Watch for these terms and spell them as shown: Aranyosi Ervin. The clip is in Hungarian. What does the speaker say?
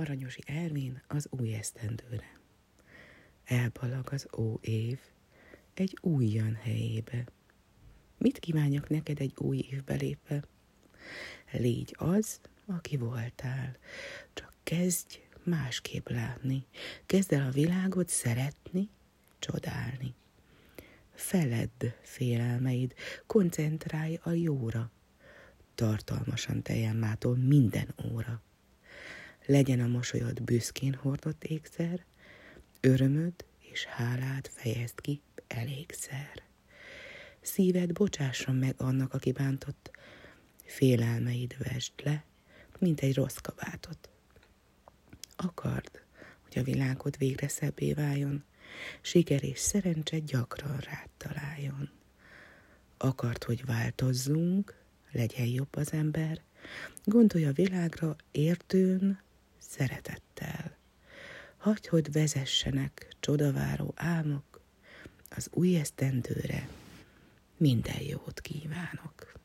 Aranyosi Ervin az új esztendőre. Elbalag az év egy újjan helyébe. Mit kívánjak neked egy új évbe lépve? Légy az, aki voltál, csak kezdj másképp látni. Kezd el a világot szeretni, csodálni. Feledd félelmeid, koncentrálj a jóra. Tartalmasan teljen mától minden óra. Legyen a mosolyod büszkén hordott ékszer, örömöd és hálát fejezd ki elégszer. Szíved bocsásson meg annak, aki bántott, félelmeid vesd le, mint egy rossz kabátot. Akard, hogy a világod végre szebbé váljon, siker és szerencse gyakran rád találjon. Akard, hogy változzunk, legyen jobb az ember, gondolj a világra értőn, szeretettel. Hagyd, hogy vezessenek csodaváró álmok az új esztendőre. Minden jót kívánok!